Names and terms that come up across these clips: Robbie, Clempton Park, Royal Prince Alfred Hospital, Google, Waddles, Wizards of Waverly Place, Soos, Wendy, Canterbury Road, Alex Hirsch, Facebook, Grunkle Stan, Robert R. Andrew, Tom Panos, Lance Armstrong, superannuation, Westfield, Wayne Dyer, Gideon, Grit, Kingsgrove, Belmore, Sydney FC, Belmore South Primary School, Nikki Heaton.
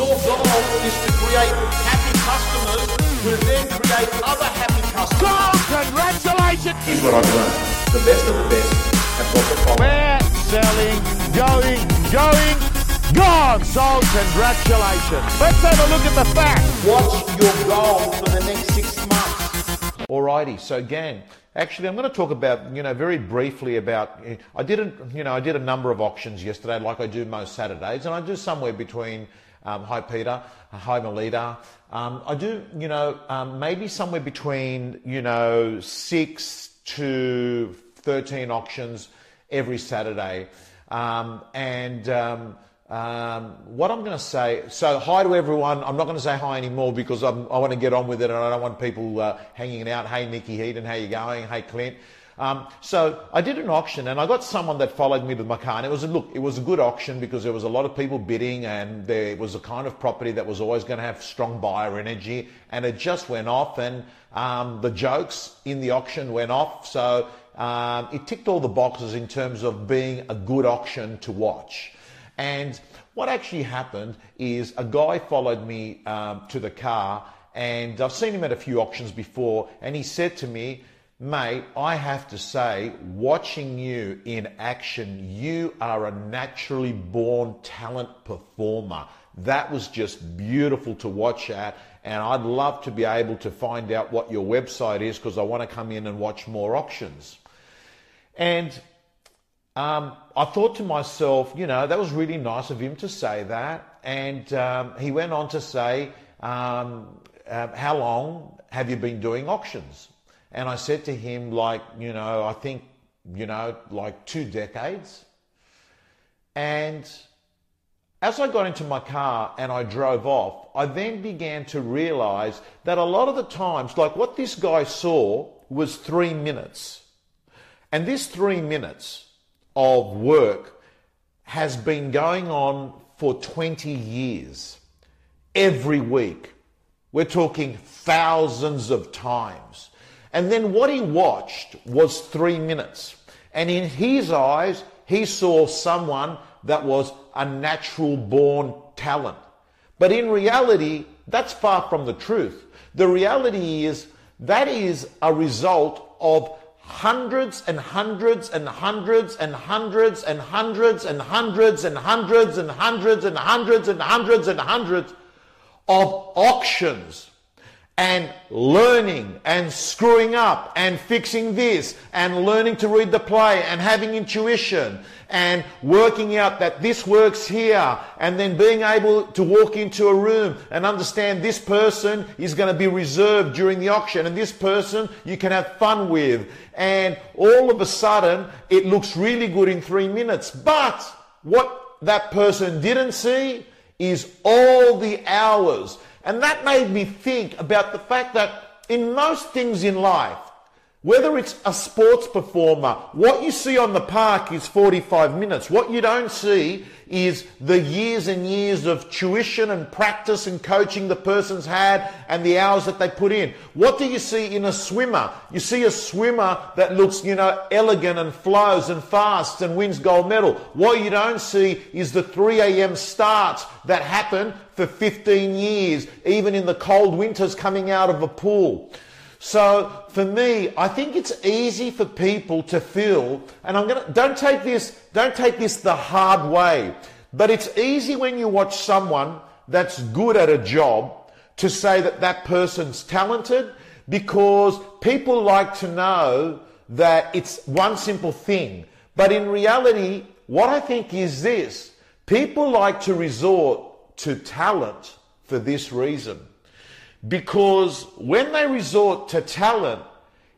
Your goal is to create happy customers who then create other happy customers. Oh, congratulations! Here's what I've learned. The best of the best have got the problem. We're selling, going, gone. So congratulations. Let's have a look at the facts. What's your goal for the next 6 months? Alrighty, so gang, actually I'm going to talk about, very briefly about, I did a number of auctions yesterday like I do most Saturdays, and I do somewhere between, hi Peter, hi Melita, I do, maybe somewhere between, 6 to 13 auctions every Saturday, what I'm going to say, so hi to everyone. I'm not going to say hi anymore because I want to get on with it and I don't want people hanging out. Hey, Nikki Heaton, how you going? Hey, Clint. So I did an auction and I got someone that followed me with my car. And it was a good auction because there was a lot of people bidding and there was a kind of property that was always going to have strong buyer energy. And it just went off and the jokes in the auction went off. So it ticked all the boxes in terms of being a good auction to watch. And what actually happened is a guy followed me to the car, and I've seen him at a few auctions before, and he said to me, mate, I have to say, watching you in action, you are a naturally born talent performer. That was just beautiful to watch at, and I'd love to be able to find out what your website is because I want to come in and watch more auctions. And I thought to myself, that was really nice of him to say that. And he went on to say, how long have you been doing auctions? And I said to him, I think, like 2 decades. And as I got into my car and I drove off, I then began to realize that a lot of the times, what this guy saw was 3 minutes. And this 3 minutes of work has been going on for 20 years. Every week. We're talking thousands of times. And then what he watched was 3 minutes. And in his eyes, he saw someone that was a natural born talent. But in reality, that's far from the truth. The reality is that is a result of hundreds and hundreds and hundreds and hundreds and hundreds and hundreds and hundreds and hundreds and hundreds and hundreds and hundreds of auctions and learning and screwing up and fixing this and learning to read the play and having intuition and working out that this works here and then being able to walk into a room and understand this person is going to be reserved during the auction and this person you can have fun with. And all of a sudden, it looks really good in 3 minutes. But what that person didn't see is all the hours. And that made me think about the fact that in most things in life, whether it's a sports performer, what you see on the park is 45 minutes. What you don't see is the years and years of tuition and practice and coaching the person's had and the hours that they put in. What do you see in a swimmer? You see a swimmer that looks, elegant and flows and fast and wins gold medal. What you don't see is the 3 a.m. starts that happen for 15 years, even in the cold winters coming out of a pool. So for me, I think it's easy for people to feel, and don't take this the hard way, but it's easy when you watch someone that's good at a job to say that that person's talented because people like to know that it's one simple thing. But in reality, what I think is this, people like to resort to talent for this reason. Because when they resort to talent,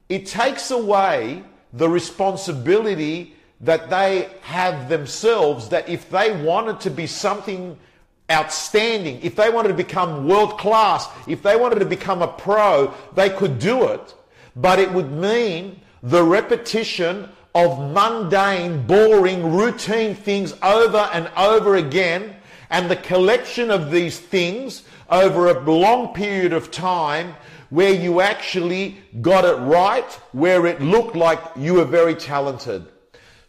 it takes away the responsibility that they have themselves, that if they wanted to be something outstanding, if they wanted to become world class, if they wanted to become a pro, they could do it. But it would mean the repetition of mundane, boring, routine things over and over again, and the collection of these things over a long period of time where you actually got it right, where it looked like you were very talented.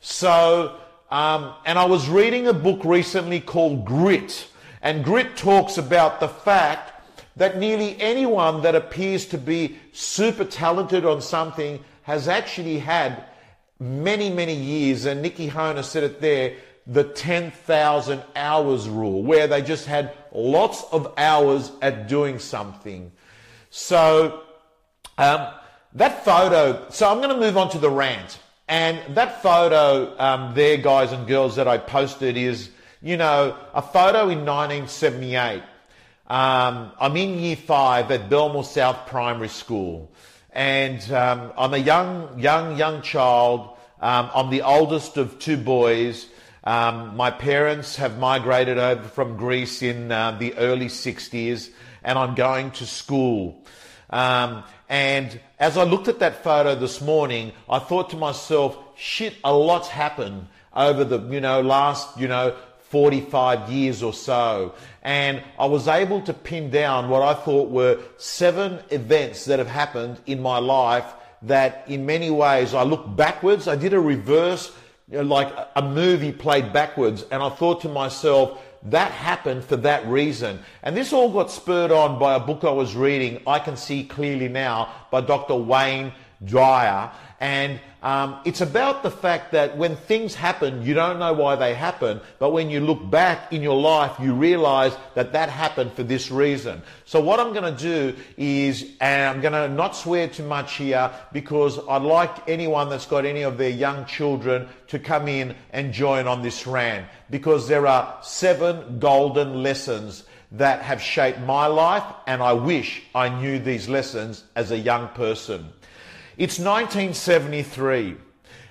So, and I was reading a book recently called Grit, And Grit talks about the fact that nearly anyone that appears to be super talented on something has actually had many, many years, and Nikki Hona said it there, the 10,000 hours rule, where they just had lots of hours at doing something. So that photo, so I'm going to move on to the rant. And that photo there, guys and girls, that I posted is, you know, a photo in 1978. I'm in year 5 at Belmore South Primary School, and I'm a young child. I'm the oldest of 2 boys. My parents have migrated over from Greece in the early 60s, and I'm going to school. And as I looked at that photo this morning, I thought to myself, shit, a lot's happened over the, you know, last, you know, 45 years or so, and I was able to pin down what I thought were 7 events that have happened in my life that in many ways I looked backwards. I did a reverse, you know, like a movie played backwards, and I thought to myself, that happened for that reason. And this all got spurred on by a book I was reading, I Can See Clearly Now, by Dr. Wayne Dyer. And it's about the fact that when things happen, you don't know why they happen, but when you look back in your life, you realize that that happened for this reason. So what I'm going to do is, and I'm going to not swear too much here, because I'd like anyone that's got any of their young children to come in and join on this rant, because there are 7 golden lessons that have shaped my life, and I wish I knew these lessons as a young person. It's 1973,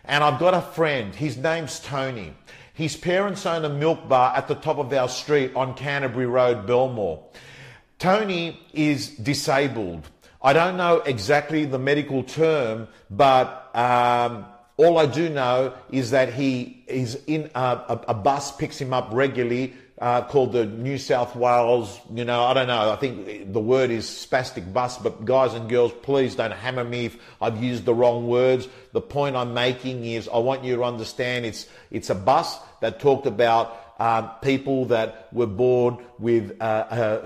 and I've got a friend, his name's Tony. His parents own a milk bar at the top of our street on Canterbury Road, Belmore. Tony is disabled. I don't know exactly the medical term, but all I do know is that he is in a bus picks him up regularly, called the New South Wales, you know, I don't know, I think the word is spastic bus, but guys and girls, please don't hammer me if I've used the wrong words. The point I'm making is I want you to understand it's a bus that talked about people that were born with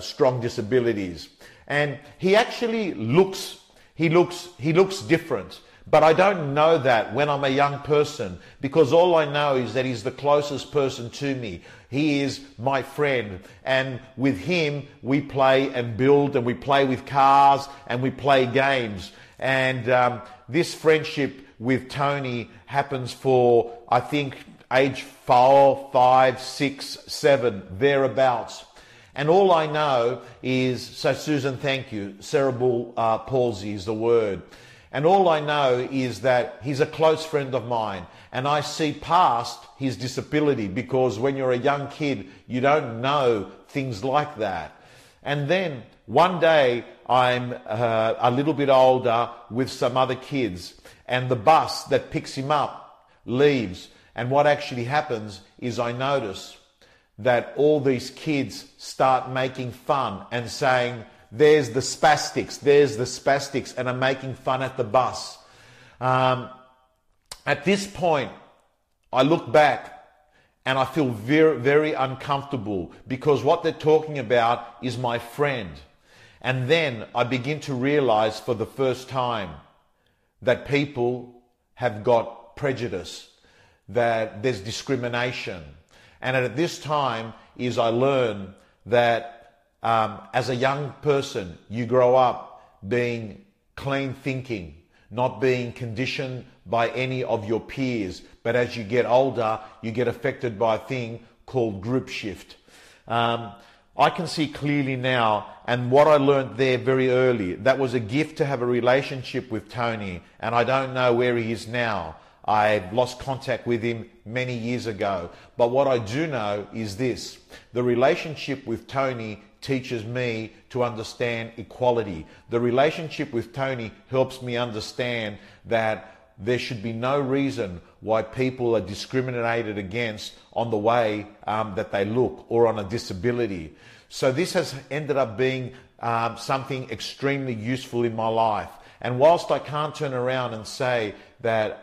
strong disabilities. And he actually looks different. But I don't know that when I'm a young person, because all I know is that he's the closest person to me. He is my friend, and with him we play and build, and we play with cars, and we play games. And this friendship with Tony happens for, I think, age 4, 5, 6, 7, thereabouts. And all I know is, so Susan, thank you, cerebral palsy is the word. And all I know is that he's a close friend of mine, and I see past his disability, because when you're a young kid, you don't know things like that. And then one day I'm a little bit older with some other kids, and the bus that picks him up leaves. And what actually happens is I notice that all these kids start making fun and saying, "There's the spastics, there's the spastics," and I'm making fun at the bus. At this point, I look back and I feel very, very uncomfortable, because what they're talking about is my friend. And then I begin to realize for the first time that people have got prejudice, that there's discrimination. And at this time is I learn that as a young person, you grow up being clean thinking, not being conditioned by any of your peers. But as you get older, you get affected by a thing called group shift. I can see clearly now, and what I learned there very early, that was a gift to have a relationship with Tony, and I don't know where he is now. I lost contact with him many years ago. But what I do know is this: the relationship with Tony teaches me to understand equality. The relationship with Tony helps me understand that there should be no reason why people are discriminated against on the way that they look or on a disability. So this has ended up being something extremely useful in my life. And whilst I can't turn around and say that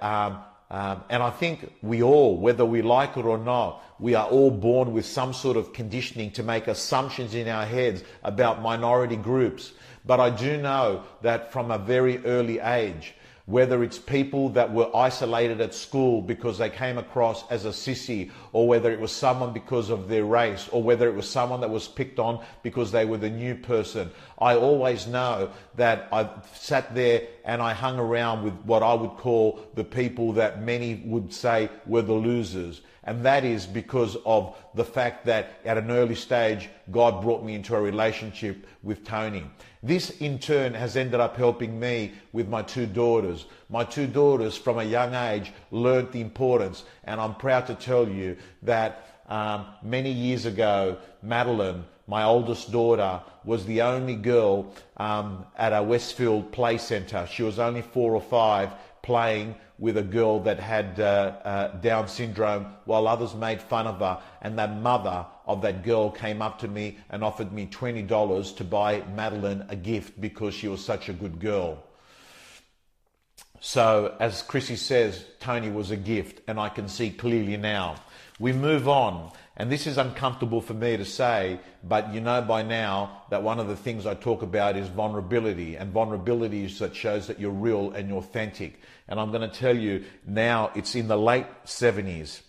And I think we all, whether we like it or not, we are all born with some sort of conditioning to make assumptions in our heads about minority groups. But I do know that from a very early age, whether it's people that were isolated at school because they came across as a sissy, or whether it was someone because of their race, or whether it was someone that was picked on because they were the new person, I always know that I sat there and I hung around with what I would call the people that many would say were the losers. And that is because of the fact that at an early stage, God brought me into a relationship with Tony. This in turn has ended up helping me with my two daughters. My two daughters from a young age learned the importance, and I'm proud to tell you that many years ago, Madeline, my oldest daughter, was the only girl at a Westfield play centre. She was only 4 or 5, playing with a girl that had Down syndrome, while others made fun of her. And the mother of that girl came up to me and offered me $20 to buy Madeline a gift because she was such a good girl. So, as Chrissy says, Tony was a gift, and I can see clearly now. We move on, and this is uncomfortable for me to say, but you know by now that one of the things I talk about is vulnerability, and vulnerability is that shows that you're real and you're authentic. And I'm going to tell you now, it's in the late 70s,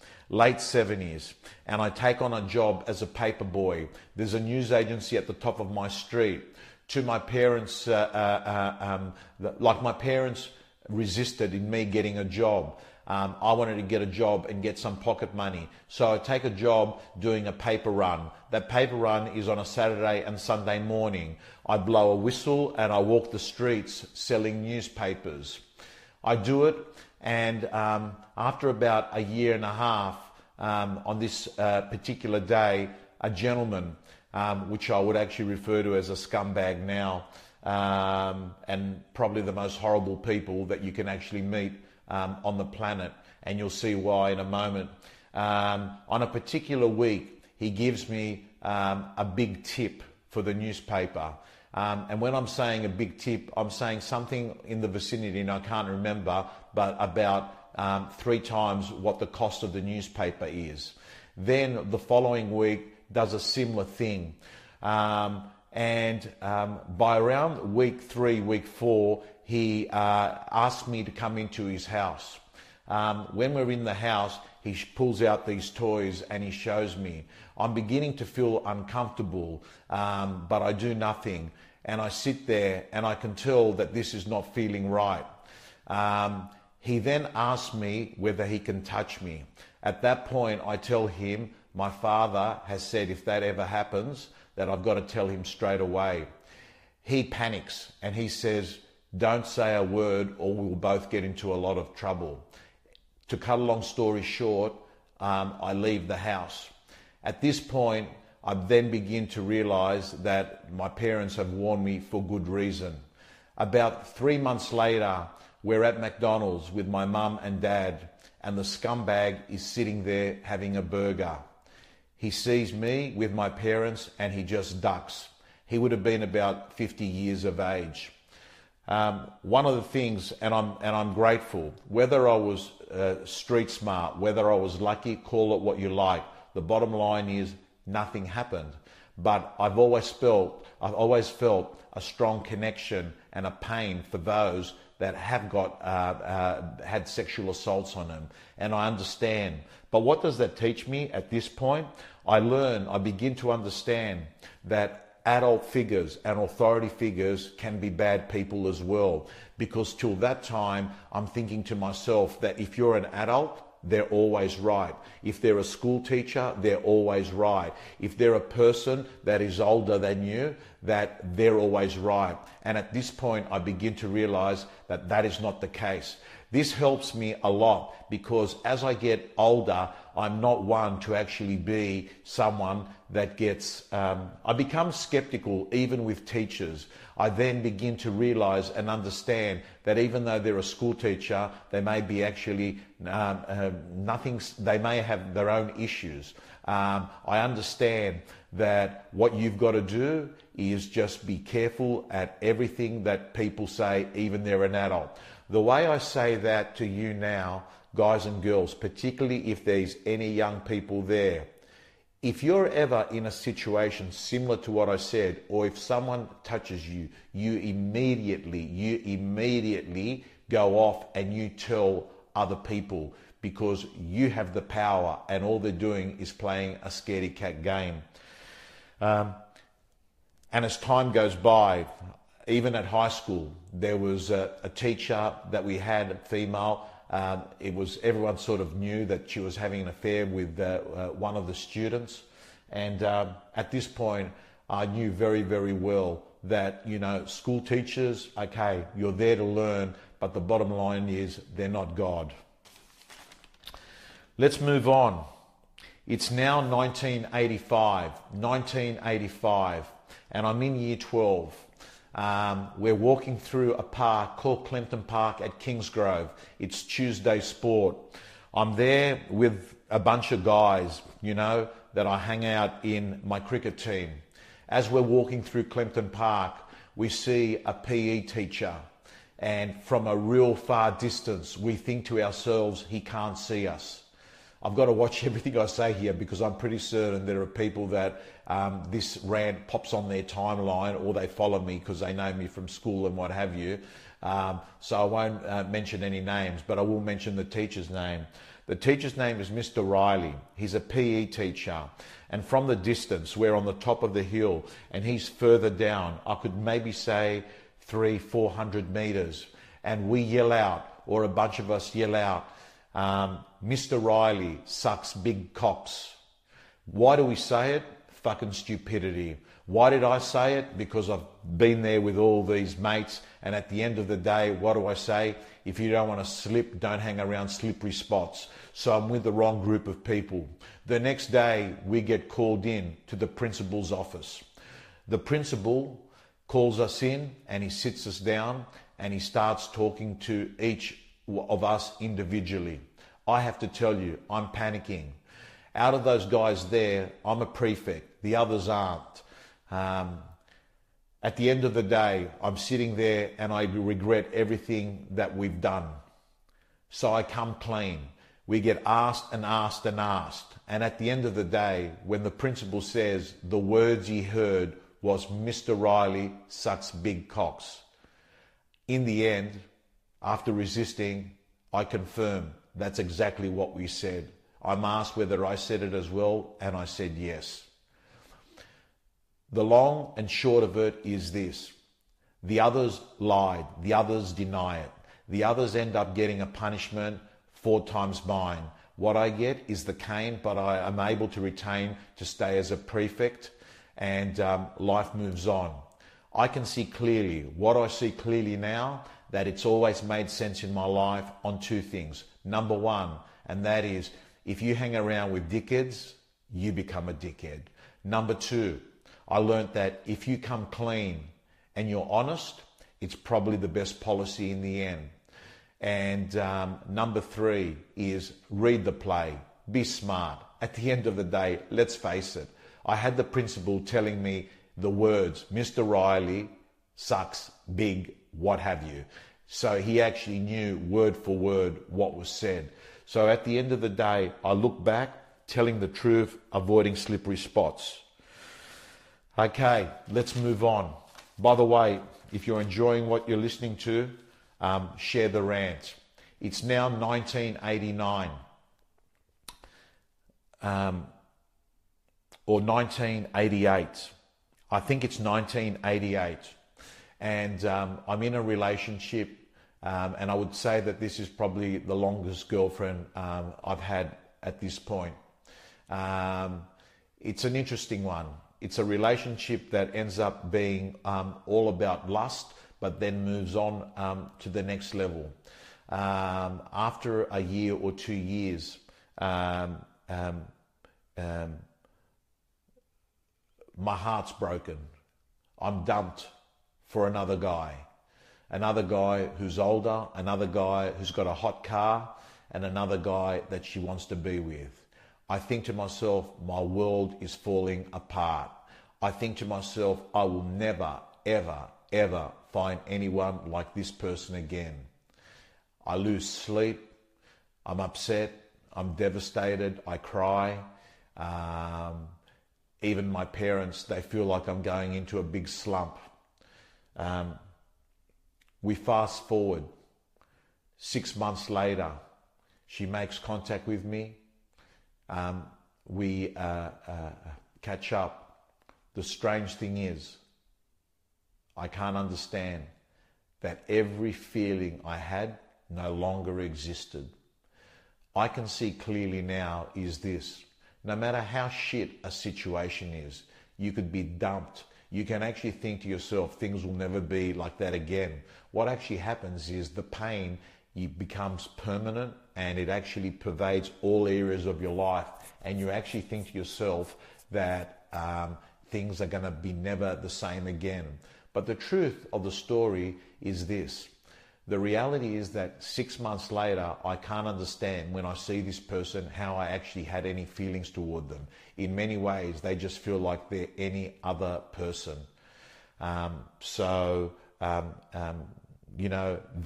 and I take on a job as a paper boy. There's a news agency at the top of my street. To my parents, like my parents resisted in me getting a job. I wanted to get a job and get some pocket money. So I take a job doing a paper run. That paper run is on a Saturday and Sunday morning. I blow a whistle and I walk the streets selling newspapers. I do it, and after about a year and a half, on this particular day, a gentleman, which I would actually refer to as a scumbag now, and probably the most horrible people that you can actually meet on the planet, and you'll see why in a moment. On a particular week, he gives me a big tip for the newspaper. And when I'm saying a big tip, I'm saying something in the vicinity, and I can't remember, but about 3 times what the cost of the newspaper is. Then the following week does a similar thing. And by around week 3, week 4, he asked me to come into his house. When we're in the house, he pulls out these toys and he shows me. I'm beginning to feel uncomfortable, but I do nothing. And I sit there and I can tell that this is not feeling right. He then asks me whether he can touch me. At that point, I tell him my father has said if that ever happens, that I've got to tell him straight away. He panics and he says, "Don't say a word or we'll both get into a lot of trouble." To cut a long story short, I leave the house. At this point, I then begin to realize that my parents have warned me for good reason. About 3 months later, we're at McDonald's with my mum and dad, and the scumbag is sitting there having a burger. He sees me with my parents and he just ducks. He would have been about 50 years of age. One of the things, and I'm grateful, whether I was street smart, whether I was lucky, call it what you like, the bottom line is nothing happened. But I've always felt a strong connection and a pain for those that have got had sexual assaults on them, and I understand. But what does that teach me at this point? I begin to understand that adult figures and authority figures can be bad people as well, because till that time I'm thinking to myself that if you're an adult, they're always right. If they're a school teacher, they're always right. If they're a person that is older than you, that they're always right. And at this point I begin to realize that that is not the case. This helps me a lot, because as I get older, I'm not one to actually be someone that gets... I become skeptical even with teachers. I then begin to realize and understand that even though they're a school teacher, they may be actually nothing. They may have their own issues. I understand that what you've got to do is just be careful at everything that people say, even they're an adult. The way I say that to you now, guys and girls, particularly if there's any young people there, if you're ever in a situation similar to what I said, or if someone touches you, you immediately go off and you tell other people, because you have the power and all they're doing is playing a scaredy cat game. And as time goes by, even at high school, there was a teacher that we had, female. It was, everyone sort of knew that she was having an affair with one of the students, and at this point I knew very, very well that, you know, school teachers, okay, you're there to learn, but the bottom line is they're not God. Let's move on. It's now 1985, and I'm in year 12. We're walking through a park called Clempton Park at Kingsgrove. It's Tuesday sport. I'm there with a bunch of guys, you know, that I hang out in my cricket team. As we're walking through Clempton Park, we see a PE teacher, and from a real far distance, we think to ourselves, he can't see us. I've got to watch everything I say here, because I'm pretty certain there are people that this rant pops on their timeline, or they follow me because they know me from school and what have you. So I won't mention any names, but I will mention the teacher's name. The teacher's name is Mr. Riley. He's a PE teacher. And from the distance, we're on the top of the hill and he's further down. I could maybe say 300-400 meters. And we yell out, or a bunch of us yell out, Mr. Riley sucks big cocks. Why do we say it? Fucking stupidity. Why did I say it? Because I've been there with all these mates, and at the end of the day, what do I say? If you don't want to slip, don't hang around slippery spots. So I'm with the wrong group of people. The next day, we get called in to the principal's office. The principal calls us in and he sits us down and he starts talking to each of us individually. I have to tell you, I'm panicking. Out of those guys there, I'm a prefect. The others aren't. At the end of the day, I'm sitting there and I regret everything that we've done. So I come clean. We get asked and asked and asked. And at the end of the day, when the principal says the words he heard was Mr. Riley sucks big cocks. In the end, after resisting, I confirm that's exactly what we said. I'm asked whether I said it as well, and I said yes. The long and short of it is this. The others lied. The others deny it. The others end up getting a punishment 4 times mine. What I get is the cane, but I am able to retain to stay as a prefect, and life moves on. I can see clearly. What I see clearly now, that it's always made sense in my life on 2 things. Number one, and that is, if you hang around with dickheads, you become a dickhead. Number 2, I learned that if you come clean and you're honest, it's probably the best policy in the end. And number 3 is read the play, be smart. At the end of the day, let's face it, I had the principal telling me the words, Mr. Riley sucks big, what have you. So he actually knew word for word what was said. So at the end of the day, I look back, telling the truth, avoiding slippery spots. Okay, let's move on. By the way, if you're enjoying what you're listening to, share the rant. It's now 1989. Or 1988. I think it's 1988. And I'm in a relationship. And I would say that this is probably the longest girlfriend I've had at this point. It's an interesting one. It's a relationship that ends up being all about lust, but then moves on to the next level. After a year or 2 years, my heart's broken. I'm dumped for another guy. Another guy who's older, another guy who's got a hot car, and another guy that she wants to be with. I think to myself, my world is falling apart. I think to myself, I will never, ever, ever find anyone like this person again. I lose sleep, I'm upset, I'm devastated, I cry. Even my parents, they feel like I'm going into a big slump. We fast forward. 6 months later, she makes contact with me. We catch up. The strange thing is, I can't understand that every feeling I had no longer existed. I can see clearly now is this: no matter how shit a situation is, you could be dumped. You can actually think to yourself, things will never be like that again. What actually happens is the pain becomes permanent, and it actually pervades all areas of your life. And you actually think to yourself that things are going to be never the same again. But the truth of the story is this. The reality is that 6 months later, I can't understand when I see this person how I actually had any feelings toward them. In many ways, they just feel like they're any other person.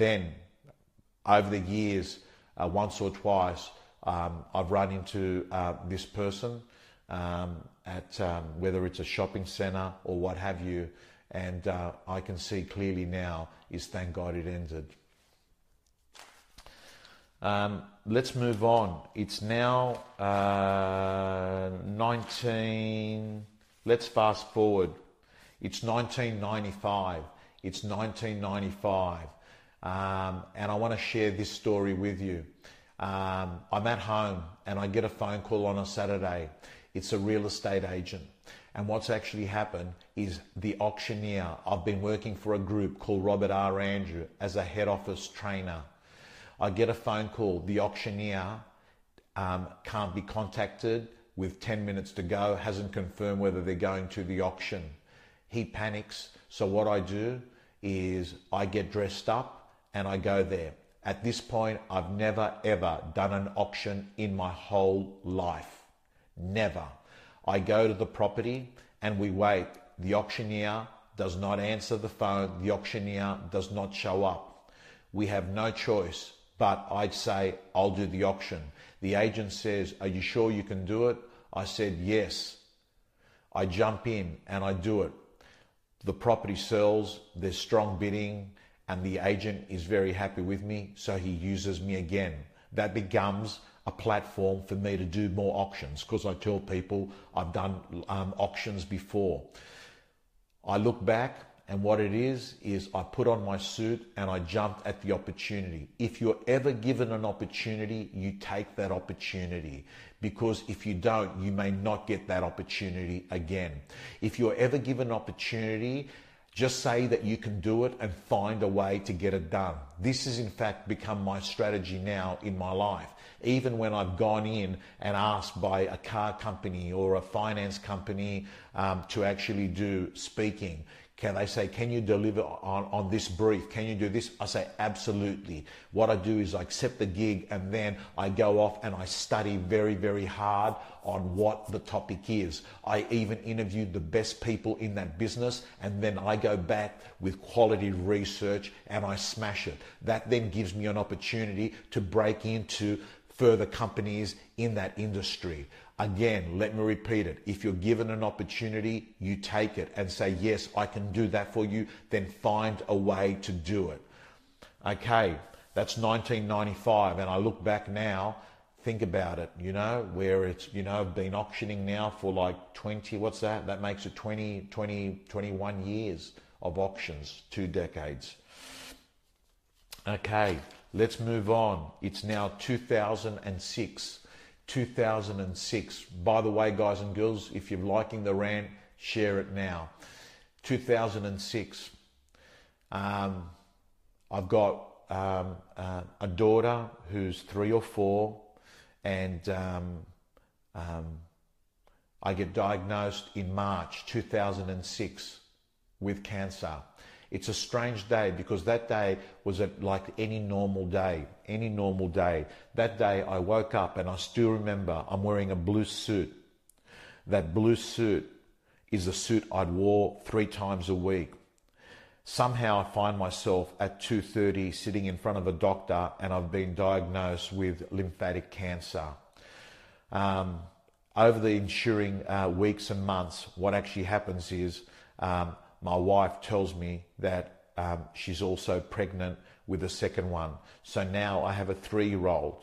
Then over the years, once or twice, I've run into this person at whether it's a shopping center or what have you. And I can see clearly now is thank God it ended. Let's move on. It's now 19... Let's fast forward. It's 1995. It's 1995. And I want to share this story with you. I'm at home and I get a phone call on a Saturday. It's a real estate agent. And what's actually happened is the auctioneer. I've been working for a group called Robert R. Andrew as a head office trainer. I get a phone call. The auctioneer can't be contacted with 10 minutes to go, hasn't confirmed whether they're going to the auction. He panics. So what I do is I get dressed up and I go there. At this point, I've never, ever done an auction in my whole life. Never. I go to the property and we wait. The auctioneer does not answer the phone. The auctioneer does not show up. We have no choice, but I'd say, I'll do the auction. The agent says, are you sure you can do it? I said, yes. I jump in and I do it. The property sells, there's strong bidding, and the agent is very happy with me, so he uses me again. That becomes a platform for me to do more auctions, because I tell people I've done auctions before. I look back and what it is I put on my suit and I jumped at the opportunity. If you're ever given an opportunity, you take that opportunity, because if you don't, you may not get that opportunity again. If you're ever given an opportunity, just say that you can do it and find a way to get it done. This has in fact become my strategy now in my life. Even when I've gone in and asked by a car company or a finance company to actually do speaking, can they say, can you deliver on this brief? Can you do this? I say, absolutely. What I do is I accept the gig and then I go off and I study very, very hard on what the topic is. I even interviewed the best people in that business, and then I go back with quality research and I smash it. That then gives me an opportunity to break into further companies in that industry. Again, let me repeat it. If you're given an opportunity, you take it and say, yes, I can do that for you. Then find a way to do it. Okay, that's 1995. And I look back now, think about it, where it's, I've been auctioning now for like 20, what's that? That makes it 21 years of auctions, 2 decades. Okay, let's move on. It's now 2006. 2006. By the way, guys and girls, if you're liking the rant, share it now. 2006. I've got a daughter who's 3 or 4, and I get diagnosed in March 2006 with cancer. It's a strange day, because that day was like any normal day. That day I woke up and I still remember I'm wearing a blue suit. That blue suit is the suit I'd wore 3 times a week. somehow I find myself at 2:30 sitting in front of a doctor and I've been diagnosed with lymphatic cancer. Over the ensuing weeks and months, what actually happens is my wife tells me that she's also pregnant with a second one. So now I have a 3-year-old.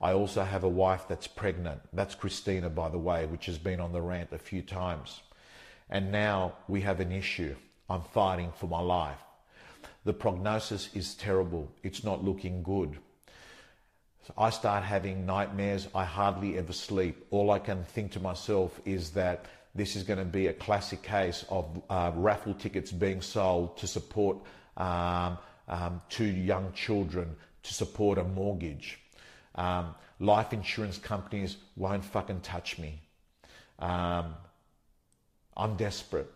I also have a wife that's pregnant. That's Christina, by the way, which has been on the rant a few times. And now we have an issue. I'm fighting for my life. The prognosis is terrible. It's not looking good. I start having nightmares. I hardly ever sleep. All I can think to myself is that this is going to be a classic case of raffle tickets being sold to support two young children, to support a mortgage. Life insurance companies won't fucking touch me. I'm desperate.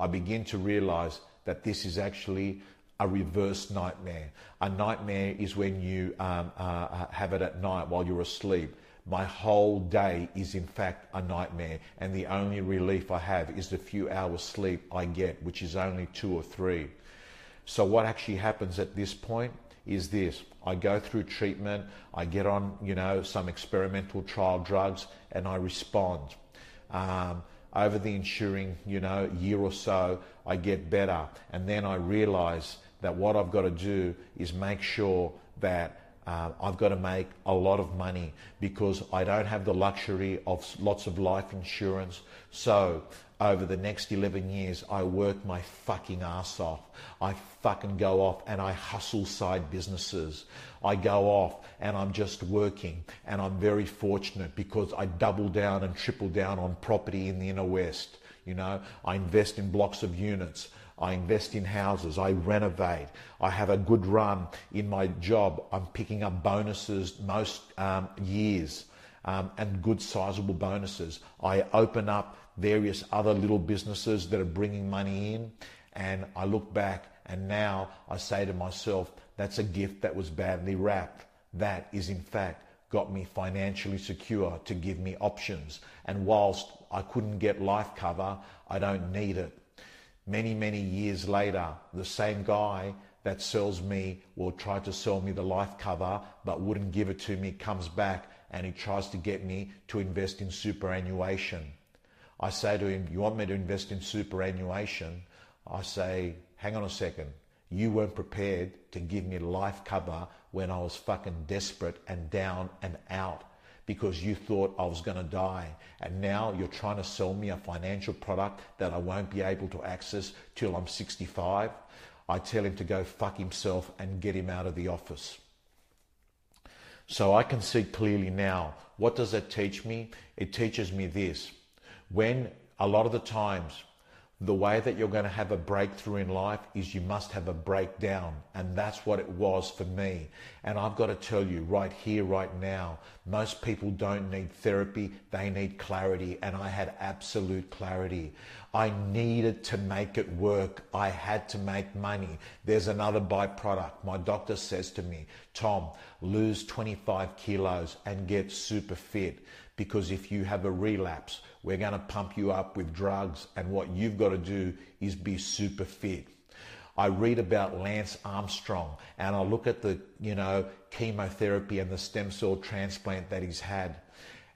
I begin to realize that this is actually a reverse nightmare. A nightmare is when you have it at night while you're asleep. My whole day is in fact a nightmare, and the only relief I have is the few hours sleep I get, which is only 2 or 3. So what actually happens at this point is this: I go through treatment, I get on, some experimental trial drugs, and I respond. Over the ensuing, year or so, I get better, and then I realize that what I've got to do is make sure that I've got to make a lot of money, because I don't have the luxury of lots of life insurance. So over the next 11 years, I work my fucking ass off. I fucking go off and I hustle side businesses. I go off and I'm just working, and I'm very fortunate because I double down and triple down on property in the inner west. I invest in blocks of units. I invest in houses, I renovate, I have a good run in my job, I'm picking up bonuses most years, and good sizable bonuses. I open up various other little businesses that are bringing money in, and I look back and now I say to myself, that's a gift that was badly wrapped. That is in fact got me financially secure to give me options. And whilst I couldn't get life cover, I don't need it. Many, many years later, the same guy that sells me, or tried to sell me the life cover but wouldn't give it to me, comes back and he tries to get me to invest in superannuation. I say to him, you want me to invest in superannuation? I say, hang on a second, you weren't prepared to give me life cover when I was fucking desperate and down and out, because you thought I was going to die, and now you're trying to sell me a financial product that I won't be able to access till I'm 65. I tell him to go fuck himself and get him out of the office. So I can see clearly now. What does that teach me? It teaches me this: when a lot of the times the way that you're going to have a breakthrough in life is you must have a breakdown. And that's what it was for me. And I've got to tell you right here, right now, most people don't need therapy. They need clarity. And I had absolute clarity. I needed to make it work. I had to make money. There's another byproduct. My doctor says to me, Tom, lose 25 kilos and get super fit, because if you have a relapse, we're going to pump you up with drugs, and what you've got to do is be super fit. I read about Lance Armstrong and I look at the, chemotherapy and the stem cell transplant that he's had,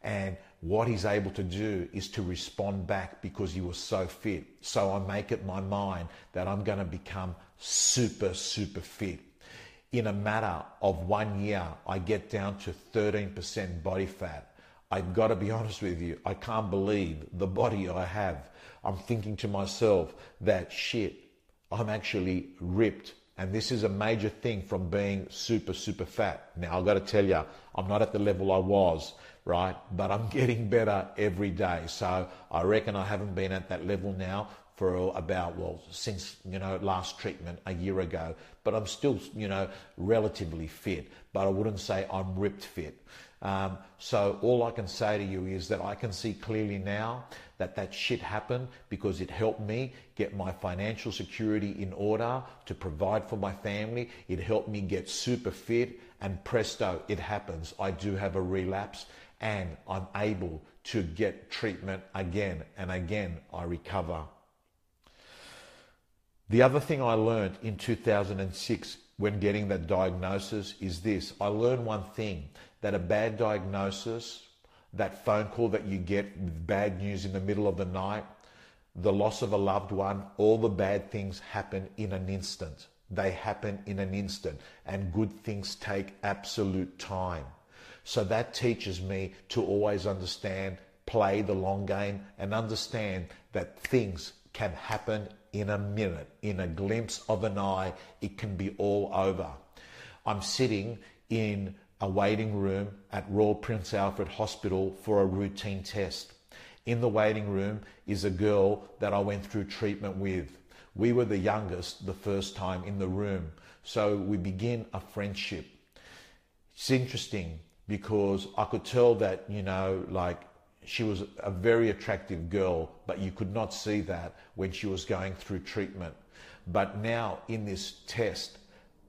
and what he's able to do is to respond back because he was so fit. So I make it my mind that I'm going to become super, super fit. In a matter of 1 year, I get down to 13% body fat. I've got to be honest with you, I can't believe the body I have. I'm thinking to myself that shit, I'm actually ripped. And this is a major thing from being super, super fat. Now, I've got to tell you, I'm not at the level I was, right? But I'm getting better every day. So I reckon I haven't been at that level now for about, since, last treatment a year ago. But I'm still, relatively fit. But I wouldn't say I'm ripped fit. So all I can say to you is that I can see clearly now that that shit happened because it helped me get my financial security in order to provide for my family. It helped me get super fit, and presto, it happens. I do have a relapse and I'm able to get treatment again, and again I recover. The other thing I learned in 2006 when getting that diagnosis is this. I learned one thing, that a bad diagnosis, that phone call that you get with bad news in the middle of the night, the loss of a loved one, all the bad things happen in an instant. They happen in an instant, and good things take absolute time. So that teaches me to always understand, play the long game, and understand that things can happen in a minute, in a glimpse of an eye. It can be all over. I'm sitting in a waiting room at Royal Prince Alfred Hospital for a routine test. In the waiting room is a girl that I went through treatment with. We were the youngest the first time in the room, so we begin a friendship. It's interesting because I could tell that, she was a very attractive girl, but you could not see that when she was going through treatment. But now in this test,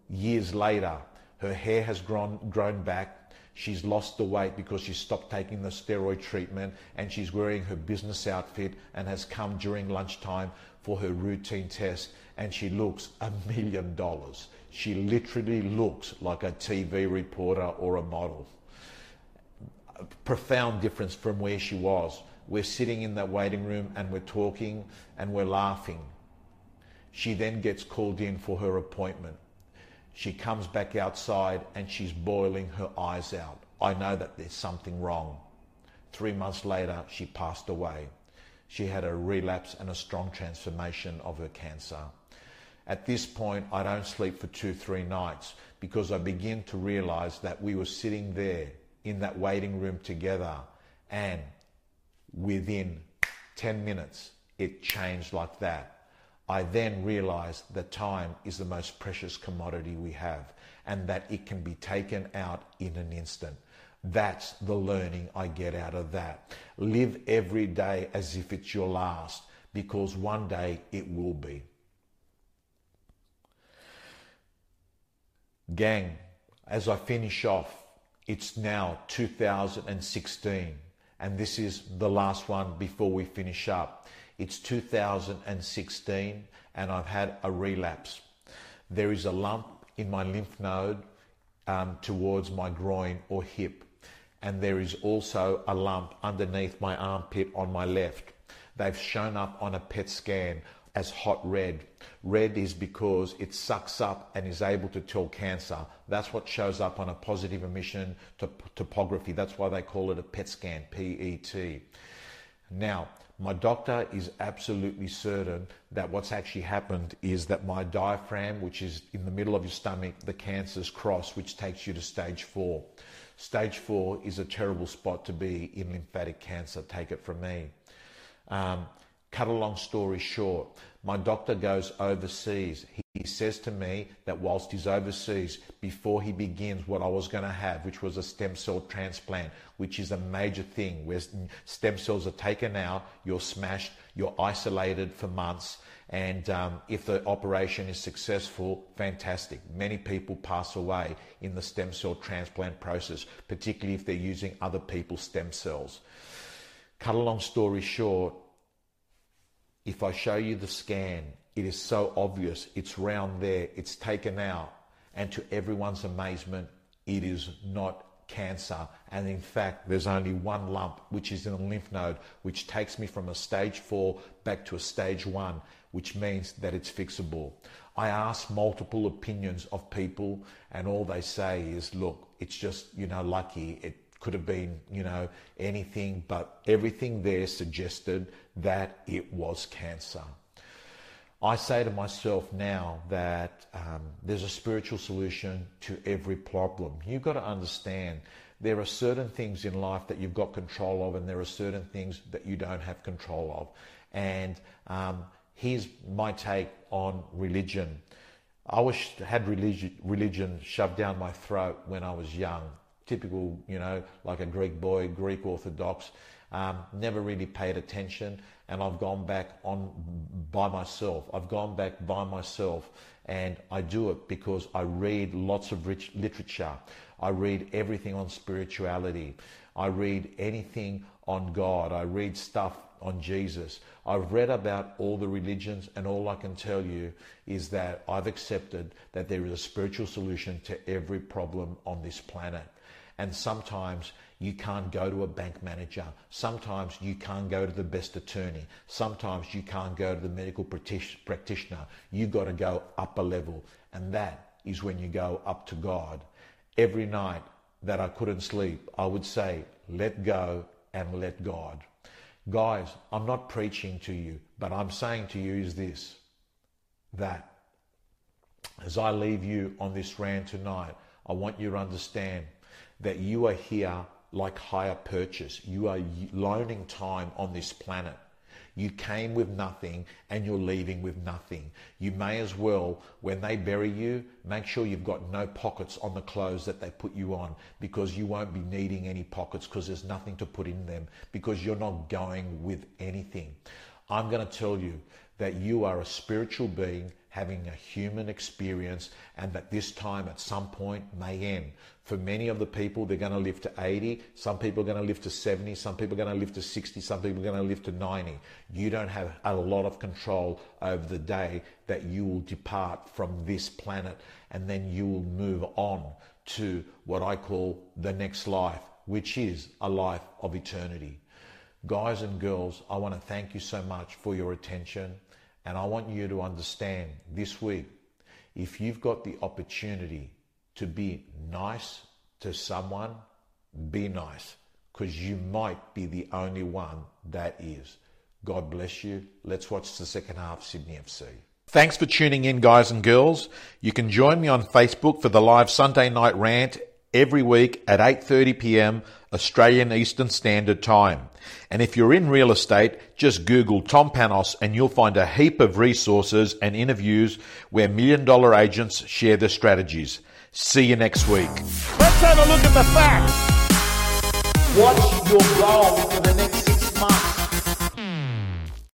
years later, her hair has grown back. She's lost the weight because she stopped taking the steroid treatment, and she's wearing her business outfit and has come during lunchtime for her routine test, and she looks $1 million. She literally looks like a TV reporter or a model. A profound difference from where she was. We're sitting in that waiting room and we're talking and we're laughing. She then gets called in for her appointment. She comes back outside and she's boiling her eyes out. I know that there's something wrong. 3 months later, she passed away. She had a relapse and a strong transformation of her cancer. At this point, I don't sleep for 2-3 nights because I begin to realize that we were sitting there in that waiting room together, and within 10 minutes, it changed like that. I then realized that time is the most precious commodity we have, and that it can be taken out in an instant. That's the learning I get out of that. Live every day as if it's your last, because one day it will be. Gang, as I finish off, it's now 2016, and this is the last one before we finish up. It's 2016, and I've had a relapse. There is a lump in my lymph node towards my groin or hip, and there is also a lump underneath my armpit on my left. They've shown up on a PET scan as hot red. Red is because it sucks up and is able to tell cancer. That's what shows up on a positive emission topography. That's why they call it a PET scan, PET. Now, my doctor is absolutely certain that what's actually happened is that my diaphragm, which is in the middle of your stomach, the cancer's crossed, which takes you to stage 4. Stage 4 is a terrible spot to be in lymphatic cancer, take it from me. Cut a long story short, my doctor goes overseas. He says to me that whilst he's overseas, before he begins what I was going to have, which was a stem cell transplant, which is a major thing where stem cells are taken out, you're smashed, you're isolated for months, and if the operation is successful, fantastic. Many people pass away in the stem cell transplant process, particularly if they're using other people's stem cells. Cut a long story short, if I show you the scan, it is so obvious. It's round there. It's taken out. And to everyone's amazement, it is not cancer. And in fact, there's only one lump, which is in a lymph node, which takes me from a stage 4 back to a stage 1, which means that it's fixable. I ask multiple opinions of people, and all they say is, look, it's just, lucky. It could have been, anything, but everything there suggested that it was cancer. I say to myself now that there's a spiritual solution to every problem. You've got to understand there are certain things in life that you've got control of, and there are certain things that you don't have control of. And here's my take on religion. I had religion shoved down my throat when I was young. Typical, like a Greek boy, Greek Orthodox. Never really paid attention, and I've gone back on by myself. And I do it because I read lots of rich literature. I read everything on spirituality. I read anything on God. I read stuff on Jesus. I've read about all the religions, and all I can tell you is that I've accepted that there is a spiritual solution to every problem on this planet. And sometimes you can't go to a bank manager. Sometimes you can't go to the best attorney. Sometimes you can't go to the medical practitioner. You got to go up a level. And that is when you go up to God. Every night that I couldn't sleep, I would say, let go and let God. Guys, I'm not preaching to you, but I'm saying to you is this, that as I leave you on this rant tonight, I want you to understand that you are here like hire purchase. You are loaning time on this planet. You came with nothing and you're leaving with nothing. You may as well, when they bury you, make sure you've got no pockets on the clothes that they put you on, because you won't be needing any pockets because there's nothing to put in them, because you're not going with anything. I'm going to tell you that you are a spiritual being having a human experience, and that this time at some point may end. For many of the people, they're going to live to 80, some people are going to live to 70, some people are going to live to 60, some people are going to live to 90. You don't have a lot of control over the day that you will depart from this planet, and then you will move on to what I call the next life, which is a life of eternity. Guys and girls, I want to thank you so much for your attention. And I want you to understand this week, if you've got the opportunity to be nice to someone, be nice, because you might be the only one that is. God bless you. Let's watch the second half, Sydney FC. Thanks for tuning in, guys and girls. You can join me on Facebook for the live Sunday night rant every week at 8:30 p.m. Australian Eastern Standard Time. And if you're in real estate, just Google Tom Panos and you'll find a heap of resources and interviews where $1 million agents share their strategies. See you next week. Let's have a look at the facts. What's your goal for the next